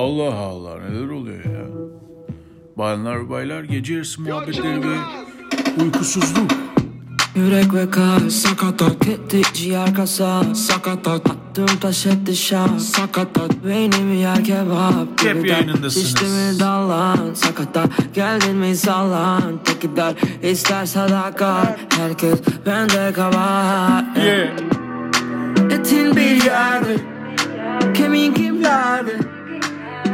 Allah Allah, neler oluyor ya? Bayanlar baylar, gece yarısı muhabbetleri ve uykusuzluk. Yürek ve kalp sakatat, tetik ciğer kasa sakatat, attım taş etti şah sakatat, beynimi yer kebap. Kep yayınındasınız. İçtimi dallan sakatat, geldin mi sallan, teki dar ister sadakat, herkes bende kabahat. Etin bir yerdir, kemin kimlerdir,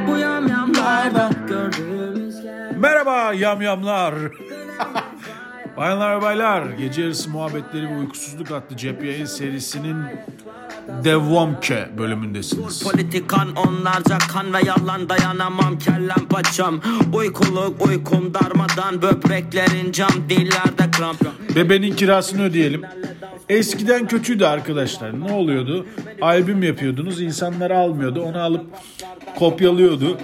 bu yamyamlarda gördüğümüz yer. Merhaba yamyamlar. Bayanlar baylar, gece yarısı muhabbetleri ve uykusuzluk adlı cep yayın serisinin devamke bölümündesiniz. Politikan onlarca kan ve yalan, dayanamam kellem paçam. Uykuluk uykum darmadan, böbreklerin cam, dillerde kramp. Bebenin kirasını ödeyelim. Eskiden kötüydü arkadaşlar. Ne oluyordu? Albüm yapıyordunuz, insanları almıyordu. Onu alıp kopyalıyordu.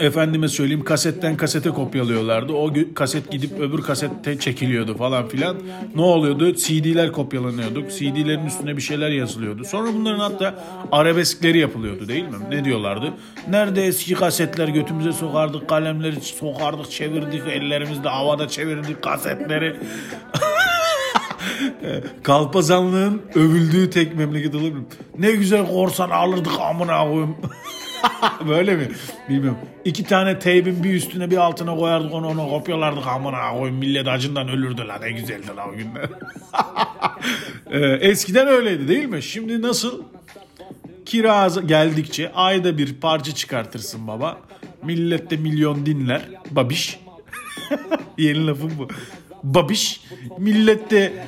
Efendime söyleyeyim, kasetten kasete kopyalıyorlardı. O kaset gidip öbür kasette çekiliyordu falan filan. Ne oluyordu? CD'ler kopyalanıyordu. CD'lerin üstüne bir şeyler yazılıyordu. Sonra bunların hatta arabeskleri yapılıyordu değil mi? Ne diyorlardı? Nerede eski kasetler, götümüze sokardık, kalemleri sokardık, çevirdik, ellerimizde havada çevirdik kasetleri. Kalpazanlığın övüldüğü tek memleket olur mu? Ne güzel korsan alırdık amına koyayım. Böyle mi? Bilmiyorum. 2 tane teybin bir üstüne bir altına koyardık, onu kopyalardık amına koyayım. Millet acından ölürdü lan. Ne güzeldi lan o günler. Eskiden öyleydi değil mi? Şimdi nasıl? Kira geldikçe ayda bir parça çıkartırsın baba. Millet de milyon dinler. Babiş. Yeni lafım bu. Babiş. Millet de...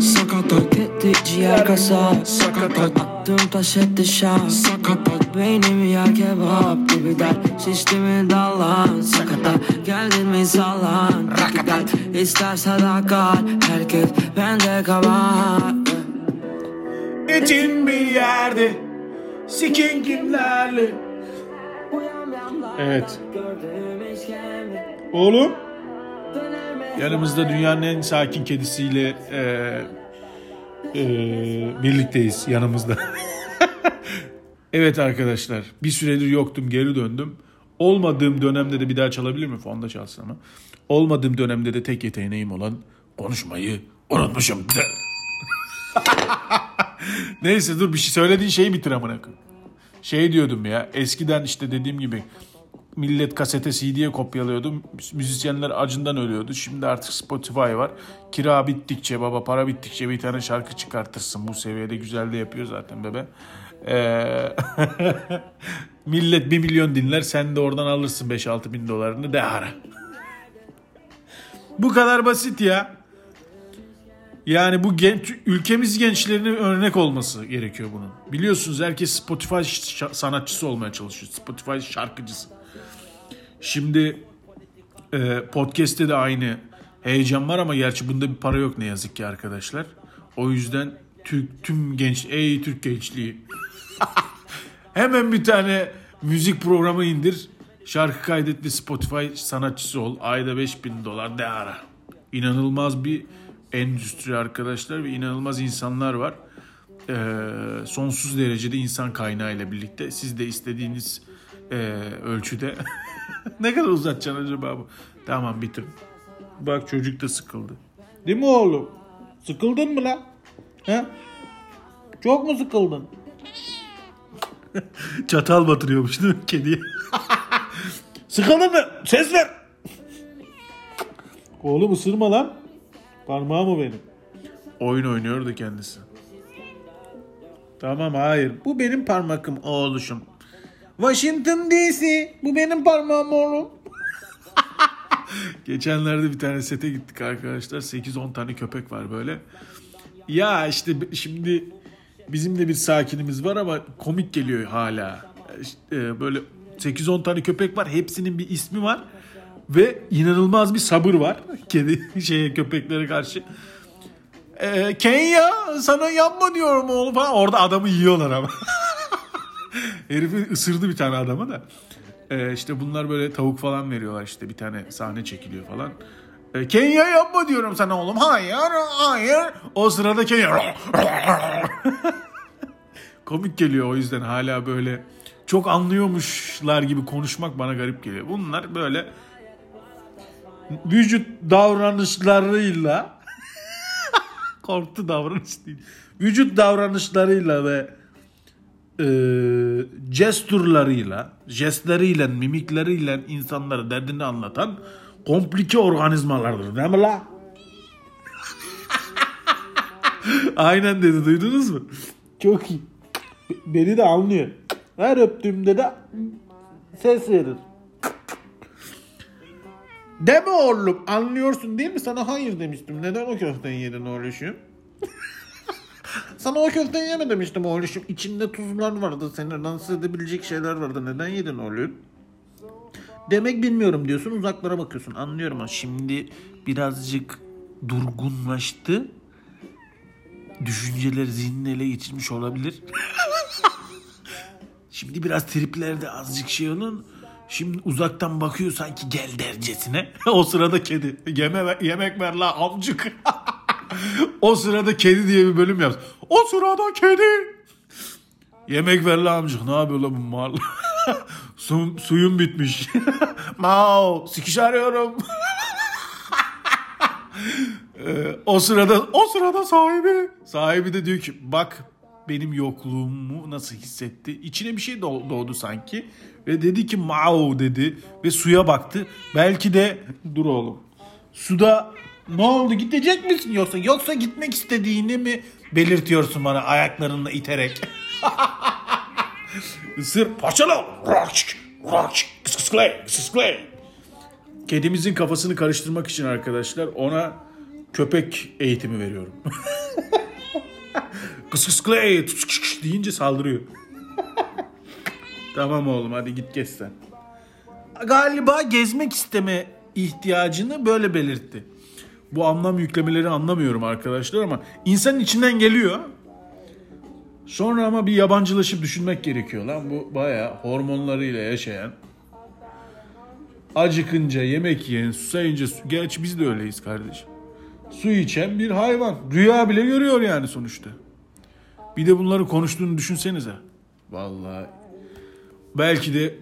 Sakatat etti ciğer kasa sakatat, attım taş etti şah sakatat, beynimi yer kebap gibi der, şiştimi dallan sakatat, geldin mi sallan rakatat, ister sadakat, herkes bende kabahat. Etin bir yerde sikin kimlerle. Evet oğlum, yanımızda dünyanın en sakin kedisiyle birlikteyiz yanımızda. Evet arkadaşlar, bir süredir yoktum, geri döndüm. Olmadığım dönemde de bir daha çalabilir mi? Fonda çalsın ama. Olmadığım dönemde de tek yeteneğim olan konuşmayı unutmuşum. Neyse dur, bir şey söylediğin şeyi bitir amına koyayım. Şey diyordum ya, eskiden işte dediğim gibi... Millet kasete CD'ye kopyalıyordu. Müzisyenler acından ölüyordu. Şimdi artık Spotify var. Kira bittikçe baba, para bittikçe bir tane şarkı çıkartırsın. Bu seviyede güzel de yapıyor zaten bebe. Millet 1 milyon dinler. Sen de oradan alırsın 5-6 bin dolarını. De ara. Bu kadar basit ya. Yani bu genç, ülkemiz gençlerinin örnek olması gerekiyor bunun. Biliyorsunuz herkes Spotify sanatçısı olmaya çalışıyor. Spotify şarkıcısı. Şimdi podcast'te de aynı heyecan var ama gerçi bunda bir para yok ne yazık ki arkadaşlar. O yüzden Türk gençliği. Hemen bir tane müzik programı indir. Şarkı kaydet ve Spotify sanatçısı ol. Ayda 5000 dolar de ara. İnanılmaz bir endüstri arkadaşlar ve inanılmaz insanlar var. Sonsuz derecede insan kaynağıyla birlikte siz de istediğiniz ölçüde... Ne kadar uzatacaksın acaba bu? Tamam bitir. Bak çocuk da sıkıldı. Değil mi oğlum? Sıkıldın mı lan? He? Çok mu sıkıldın? Çatal batırıyormuş değil mi kediye? Sıkıldın mı? Ses ver. Oğlum ısırma lan. Parmağım o benim. Oyun oynuyordu kendisi. Tamam hayır. Bu benim parmakım oğluşum. Washington DC. Bu benim parmağım oğlum. Geçenlerde bir tane sete gittik arkadaşlar. 8-10 tane köpek var böyle. Ya işte şimdi bizim de bir sakinimiz var ama komik geliyor hala. İşte böyle 8-10 tane köpek var. Hepsinin bir ismi var. Ve inanılmaz bir sabır var. Kedi köpeklere karşı. Kenya sana yapma diyorum oğlum falan. Orada adamı yiyorlar ama. Herifi ısırdı bir tane adamı da. İşte bunlar böyle tavuk falan veriyorlar, işte bir tane sahne çekiliyor falan. Kenya yapma diyorum sana oğlum. Hayır. O sırada Kenya. komik geliyor, o yüzden hala böyle çok anlıyormuşlar gibi konuşmak bana garip geliyor. Bunlar böyle vücut davranışlarıyla korktu davranış değil. Vücut davranışlarıyla ve jestürleriyle, jestleriyle, mimikleriyle insanlara derdini anlatan komplike organizmalardır. Değil mi la? Aynen dedi, duydunuz mu? Çok iyi. Beni de anlıyor. Her öptüğümde de ses verir. Deme oğlum, anlıyorsun değil mi? Sana hayır demiştim. Neden o köfteyi yedin oğluşum? Sana o köfteyi yeme demiştim oğluşum. İçinde tuzlar vardı. Seni rahatsız edebilecek şeyler vardı. Neden yedin oğlum? Demek bilmiyorum diyorsun. Uzaklara bakıyorsun. Anlıyorum ama şimdi birazcık durgunlaştı. Düşünceleri zihnine ele geçirmiş olabilir. Şimdi biraz triplerde azıcık şey onun. Şimdi uzaktan bakıyor sanki gel dercesine. O sırada kedi. Yemek ver la amcık. O sırada kedi diye bir bölüm yapsın. O sırada kedi. Yemek ver la amcık. Ne yapıyor la bu mal? Suyum bitmiş. Mau. Sikiş arıyorum. O sırada sahibi de diyor ki bak benim yokluğumu nasıl hissetti. İçine bir şey doğdu sanki ve dedi ki mau dedi ve suya baktı. Belki de dur oğlum. Suda ne oldu, gidecek misin yoksa gitmek istediğini mi belirtiyorsun bana ayaklarınla iterek? Isır parçala. Kıskıskılay. Kedimizin kafasını karıştırmak için arkadaşlar ona köpek eğitimi veriyorum. Kıskıskılay deyince saldırıyor. Tamam oğlum, hadi git gez sen. Galiba gezmek isteme ihtiyacını böyle belirtti. Bu anlam yüklemeleri anlamıyorum arkadaşlar ama insanın içinden geliyor. Sonra ama bir yabancılaşıp düşünmek gerekiyor lan. Bu bayağı hormonlarıyla yaşayan, acıkınca yemek yiyen, susayınca su... Gerçi biz de öyleyiz kardeşim. Su içen bir hayvan. Rüya bile görüyor yani sonuçta. Bir de bunları konuştuğunu düşünsenize. Vallahi. Belki de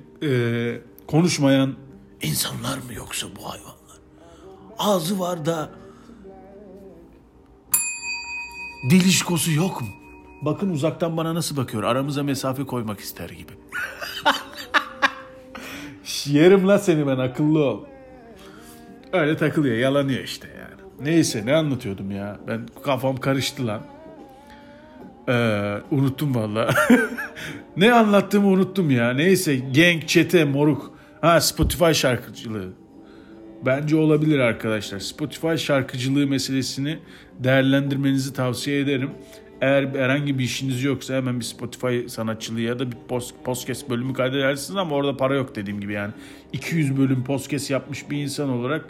konuşmayan insanlar mı yoksa bu hayvanlar? Ağzı var da dilişkosu yok mu? Bakın uzaktan bana nasıl bakıyor. Aramıza mesafe koymak ister gibi. Yerim la seni ben, akıllı ol. Öyle takılıyor, yalanıyor işte yani. Neyse, ne anlatıyordum ya? Ben kafam karıştı lan. Unuttum vallahi. Ne anlattığımı unuttum ya. Neyse, genk, çete, moruk. Ha, Spotify şarkıcılığı. Bence olabilir arkadaşlar. Spotify şarkıcılığı meselesini değerlendirmenizi tavsiye ederim. Eğer herhangi bir işiniz yoksa hemen bir Spotify sanatçılığı ya da bir podcast bölümü kaydedersiniz ama orada para yok dediğim gibi yani. 200 bölüm podcast yapmış bir insan olarak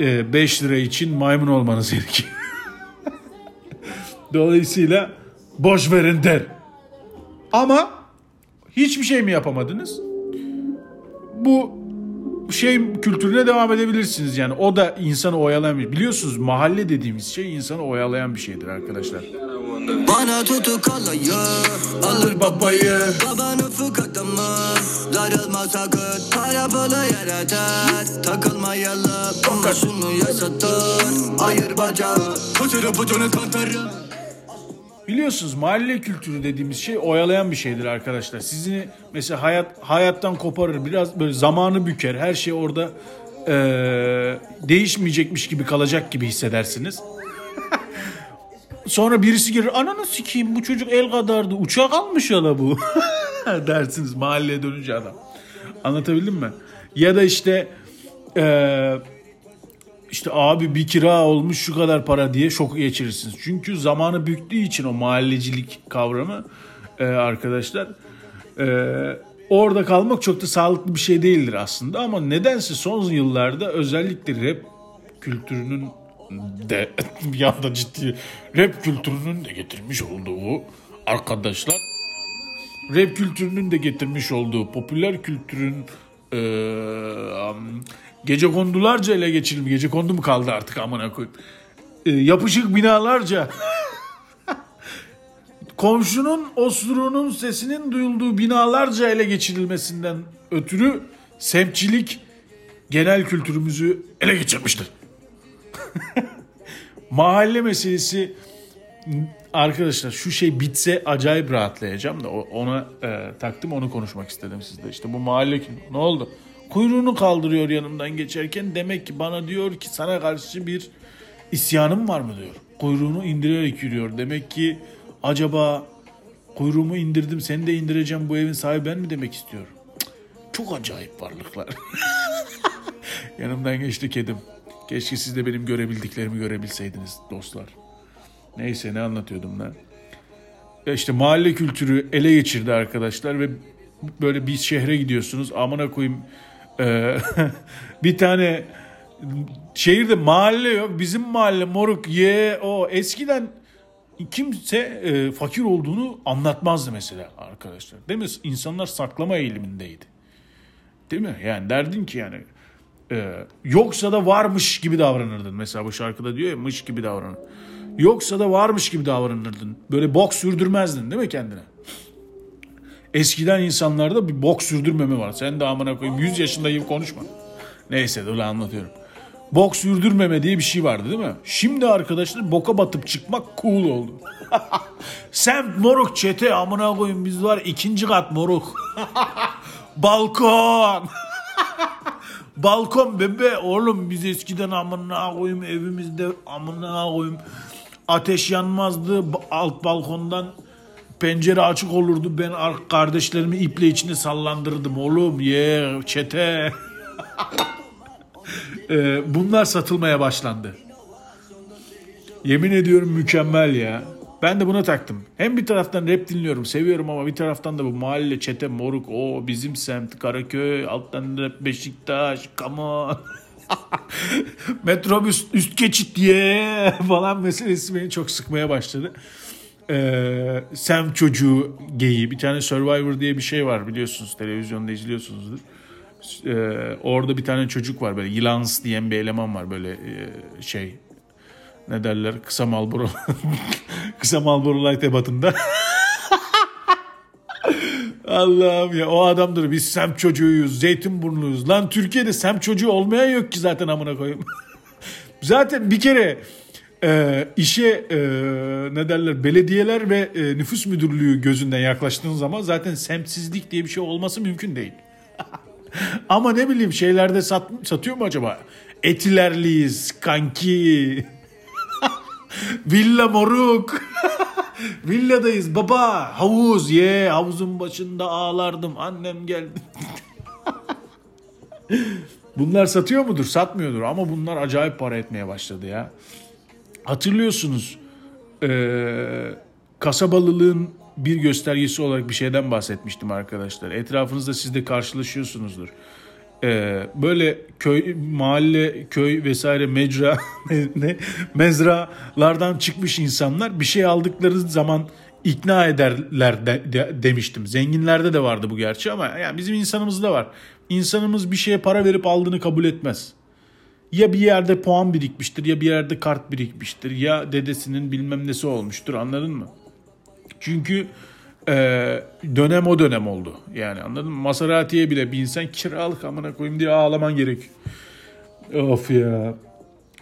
5 lira için maymun olmanız gerekiyor. Dolayısıyla boş verin der. Ama hiçbir şey mi yapamadınız? Bu şey kültürüne devam edebilirsiniz yani. O da insanı oyalayan bir... Biliyorsunuz mahalle dediğimiz şey insanı oyalayan bir şeydir arkadaşlar. Bana tutuk alayı, alır babayı. Babanı fıkatımı, darılma sakın. Tarafını yaratar, takılmayalı. Şunu yaşatın, ayır bacağı. Pıtırı pıtırı kantarı. Biliyorsunuz mahalle kültürü dediğimiz şey oyalayan bir şeydir arkadaşlar. Sizi mesela hayattan koparır, biraz böyle zamanı büker. Her şey orada değişmeyecekmiş gibi kalacak gibi hissedersiniz. Sonra birisi gelir, ananı sikeyim bu çocuk el kadardı, uçak almış ala bu dersiniz mahalleye dönünce adam. Anlatabildim mi? Ya da İşte abi bir kira olmuş şu kadar para diye şok geçirirsiniz. Çünkü zamanı büktüğü için o mahallecilik kavramı arkadaşlar orada kalmak çok da sağlıklı bir şey değildir aslında. Ama nedense son yıllarda özellikle rap kültürünün de bir anda ciddi rap kültürünün de getirmiş olduğu popüler kültürün gecekondularca ele geçirilip gecekondu mu kaldı artık amına koyayım. Yapışık binalarca komşunun osuruğunun sesinin duyulduğu binalarca ele geçirilmesinden ötürü semtçilik genel kültürümüzü ele geçirmiştir. Mahalle meselesi arkadaşlar, şu şey bitse acayip rahatlayacağım da ona taktım, onu konuşmak istedim sizde. İşte bu mahalle ne oldu? Kuyruğunu kaldırıyor yanımdan geçerken, demek ki bana diyor ki sana karşı bir isyanım var mı diyor. Kuyruğunu indirerek yürüyor. Demek ki acaba kuyruğumu indirdim seni de indireceğim, bu evin sahibi ben mi demek istiyor. Çok acayip varlıklar. Yanımdan geçti kedim. Keşke siz de benim görebildiklerimi görebilseydiniz dostlar. Neyse, ne anlatıyordum lan? İşte mahalle kültürü ele geçirdi arkadaşlar ve böyle bir şehre gidiyorsunuz. Amına koyayım bir tane şehirde mahalle yok. Bizim mahalle moruk o eskiden kimse fakir olduğunu anlatmazdı mesela arkadaşlar. Değil mi? İnsanlar saklama eğilimindeydi. Değil mi? Yani derdin ki yani yoksa da varmış gibi davranırdın. Mesela bu şarkıda diyor ya, mış gibi davranır. Yoksa da varmış gibi davranırdın. Böyle bok sürdürmezdin değil mi kendine? Eskiden insanlarda bir bok sürdürmeme var. Sen de amına koyayım 100 yaşındayım konuşma. Neyse dur anlatıyorum. Bok sürdürmeme diye bir şey vardı değil mi? Şimdi arkadaşlar boka batıp çıkmak cool oldu. Semt moruk çete amına koyayım biz var 2. kat moruk. Balkon. Balkon bebe oğlum, biz eskiden amına koyayım evimizde amına koyayım ateş yanmazdı, alt balkondan pencere açık olurdu, ben kardeşlerimi iple içine sallandırdım oğlum çete. Bunlar satılmaya başlandı. Yemin ediyorum mükemmel ya. Ben de buna taktım. Hem bir taraftan rap dinliyorum, seviyorum ama bir taraftan da bu mahalle, çete, moruk, o bizim semt, Karaköy, alttan rap, Beşiktaş, come on. Metrobüs, üst geçit diye falan meselesi beni çok sıkmaya başladı. Semt çocuğu geyiği. Bir tane Survivor diye bir şey var biliyorsunuz, televizyonda izliyorsunuzdur. Orada bir tane çocuk var böyle Yılans diyen bir eleman var böyle şey... Ne derler? Kısa Marlboro. Kısa Marlboro Light ebatında. Allah'ım ya, o adamdır. Biz semt çocuğuyuz. Zeytinburnluyuz. Lan Türkiye'de semt çocuğu olmayan yok ki zaten amına koyayım. Zaten bir kere işe ne derler? Belediyeler ve nüfus müdürlüğü gözünden yaklaştığın zaman zaten semtsizlik diye bir şey olması mümkün değil. Ama ne bileyim şeylerde satıyor mu acaba? Etilerliyiz kanki. Villa moruk. Villadayız baba. Havuz havuzun başında ağlardım. Annem geldi. Bunlar satıyor mudur? Satmıyordur ama bunlar acayip para etmeye başladı ya. Hatırlıyorsunuz kasabalılığın bir göstergesi olarak bir şeyden bahsetmiştim arkadaşlar. Etrafınızda siz de karşılaşıyorsunuzdur. Böyle köy, mahalle, köy vesaire mecra, mezralardan çıkmış insanlar bir şey aldıkları zaman ikna ederler demiştim. Zenginlerde de vardı bu gerçi ama yani bizim insanımızda var. İnsanımız bir şeye para verip aldığını kabul etmez. Ya bir yerde puan birikmiştir, ya bir yerde kart birikmiştir, ya dedesinin bilmem nesi olmuştur, anladın mı? Çünkü... dönem o dönem oldu. Yani anladın mı? Maserati'ye bile bir insan kiralık amına koyayım diye ağlaman gerekiyor. Of ya.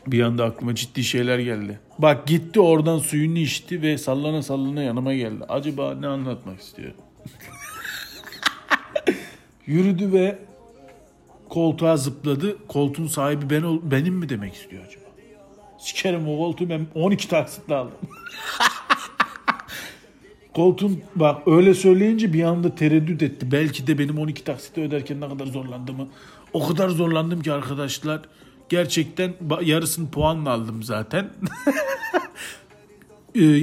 Bir anda aklıma ciddi şeyler geldi. Bak gitti oradan suyunu içti ve sallana sallana yanıma geldi. Acaba ne anlatmak istiyor? Yürüdü ve koltuğa zıpladı. Koltuğun sahibi benim mi demek istiyor acaba? Sikerim o koltuğu, ben 12 taksitle aldım. Koltuğun, bak öyle söyleyince bir anda tereddüt etti. Belki de benim 12 taksiti öderken ne kadar zorlandığımı. O kadar zorlandım ki arkadaşlar. Gerçekten yarısını puanla aldım zaten.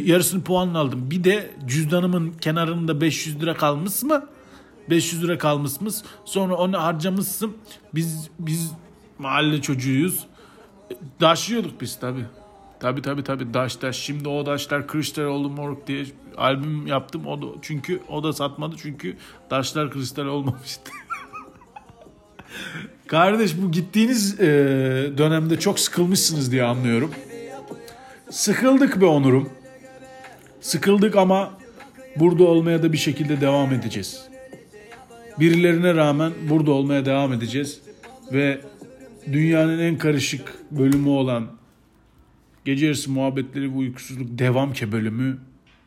Yarısını puanla aldım. Bir de cüzdanımın kenarında 500 lira kalmış mı? 500 lira kalmışmış. Sonra onu harcamışsın. Biz mahalle çocuğuyuz. Daşıyorduk biz tabii. Tabii daş. Şimdi o daşlar Kılıçdaroğlu moruk diye albüm yaptım. O da, çünkü o da satmadı çünkü daşlar kristal olmamıştı. Kardeş bu gittiğiniz dönemde çok sıkılmışsınız diye anlıyorum. Sıkıldık be onurum. Sıkıldık ama burada olmaya da bir şekilde devam edeceğiz. Birilerine rağmen burada olmaya devam edeceğiz. Ve dünyanın en karışık bölümü olan gece yarısı muhabbetleri ve uykusuzluk devamke bölümü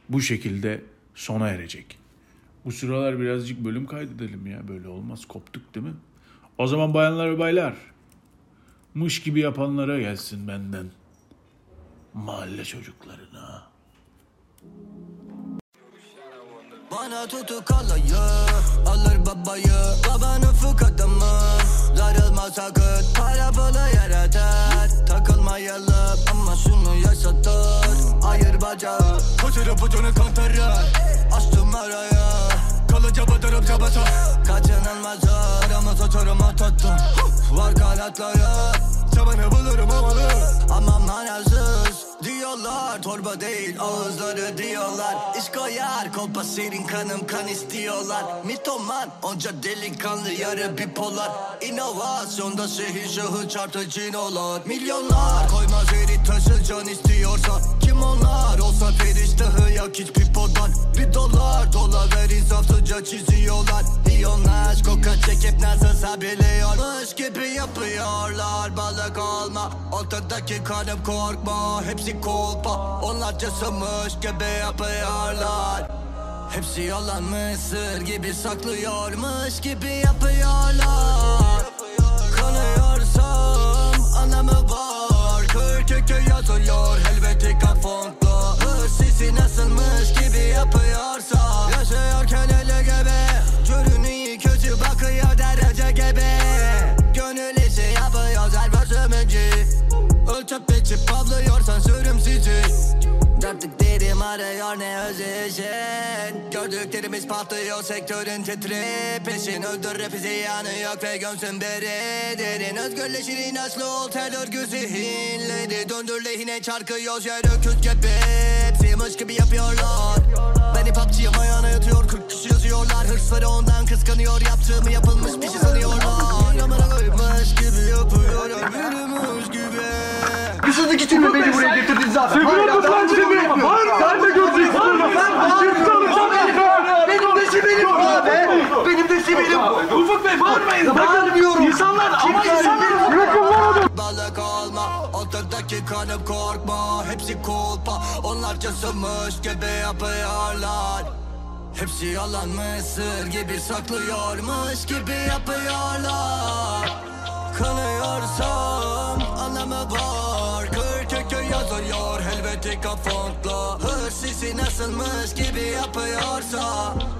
bu şekilde sona erecek. Bu sıralar birazcık bölüm kaydedelim ya. Böyle olmaz, koptuk değil mi? O zaman bayanlar ve baylar, mış gibi yapanlara gelsin benden, mahalle çocuklarına. Bana tutuk alayı, alır babayı, babanı fık adamı. Darılma sakın, para bula yaratar. Takılmayalım ama şunu yaşatır. Ayır bacağı, koşarı bucunu kantarır. Açtım araya, kalıcı batırıp çabası. Kaçınılmaz aramızı çoruma tuttum. Var kanatlara, çabanı bulurum havalı. Ama manasız diyorlar, torba değil ağızları diyorlar. İş koyar kolpa serin kanım kan istiyorlar. Mitoman onca delikanlı yarı bipolar. İnovasyonda şehir şahı çarpıcın olan. Milyonlar koymaz eri taşı can istiyorsa. Kim onlar olsa periştahı yak hiç pipodan. Bir dolar ver insafsızca çiziyorlar. İyonlar koka çekip nasıl sabirliyormuş gibi yapıyorlar. Balık olma ortadaki kanım korkma. Hepsi kolpa, onlar cesmiş gibi yapıyorlar. Hepsi yalan mısır gibi saklıyormuş gibi yapıyorlar. Kanıyorsam anlamı var. Kırkıkı yazıyor helveti kafonkla. Hırsisi nasılmış gibi yapıyorsa. Yaşıyorken ele gebe. Görünü iyi kötü bakıyor derece gebe. Gönül işi yapıyor zerbasımıncı. Ölçüp biçip avlıyorsan sürüm sizi. Gördüklerim arıyor ne özleşen. Gördüklerimiz patlıyor sektörün titre peşin. Öldür hepsi yanı yok ve gömsün beri derin. Özgürleşir inançlı ol tel örgü zihinleri. Döndür lehine çarkıyoruz yer öküz gibi. Hepsi mış gibi yapıyorlar. Ben hip hopçıyım ayağına yatıyor 40 kişi yazıyorlar. Hırsları ondan kıskanıyor yaptığımı yapılmış bir şey sanıyorlar. Yamana koymuş gibi yapıyor ömürümüz gibi. Kısızdaki için mi beni buraya getirdin zaten? Hayır, ben bunu yapıyorum. Sen de göreceksin bunu. Benim de sibelim bu abi. Benim de sibelim bu. Ufuk Bey bağırmayın. Bağırmıyorum. İnsanlar ama insanlar. Bırakın bana. Balık olma. Ortadaki kanım korkma. Hepsi kolpa. Onlarca sınmış gibi yapıyorlar. Hepsi yalan mısır gibi saklıyormuş gibi yapıyorlar. Kanıyorsam anlamı var. Kırkı köy yazıyor helveti kafonkla. Hırsisi nasılmış gibi yapıyorsa.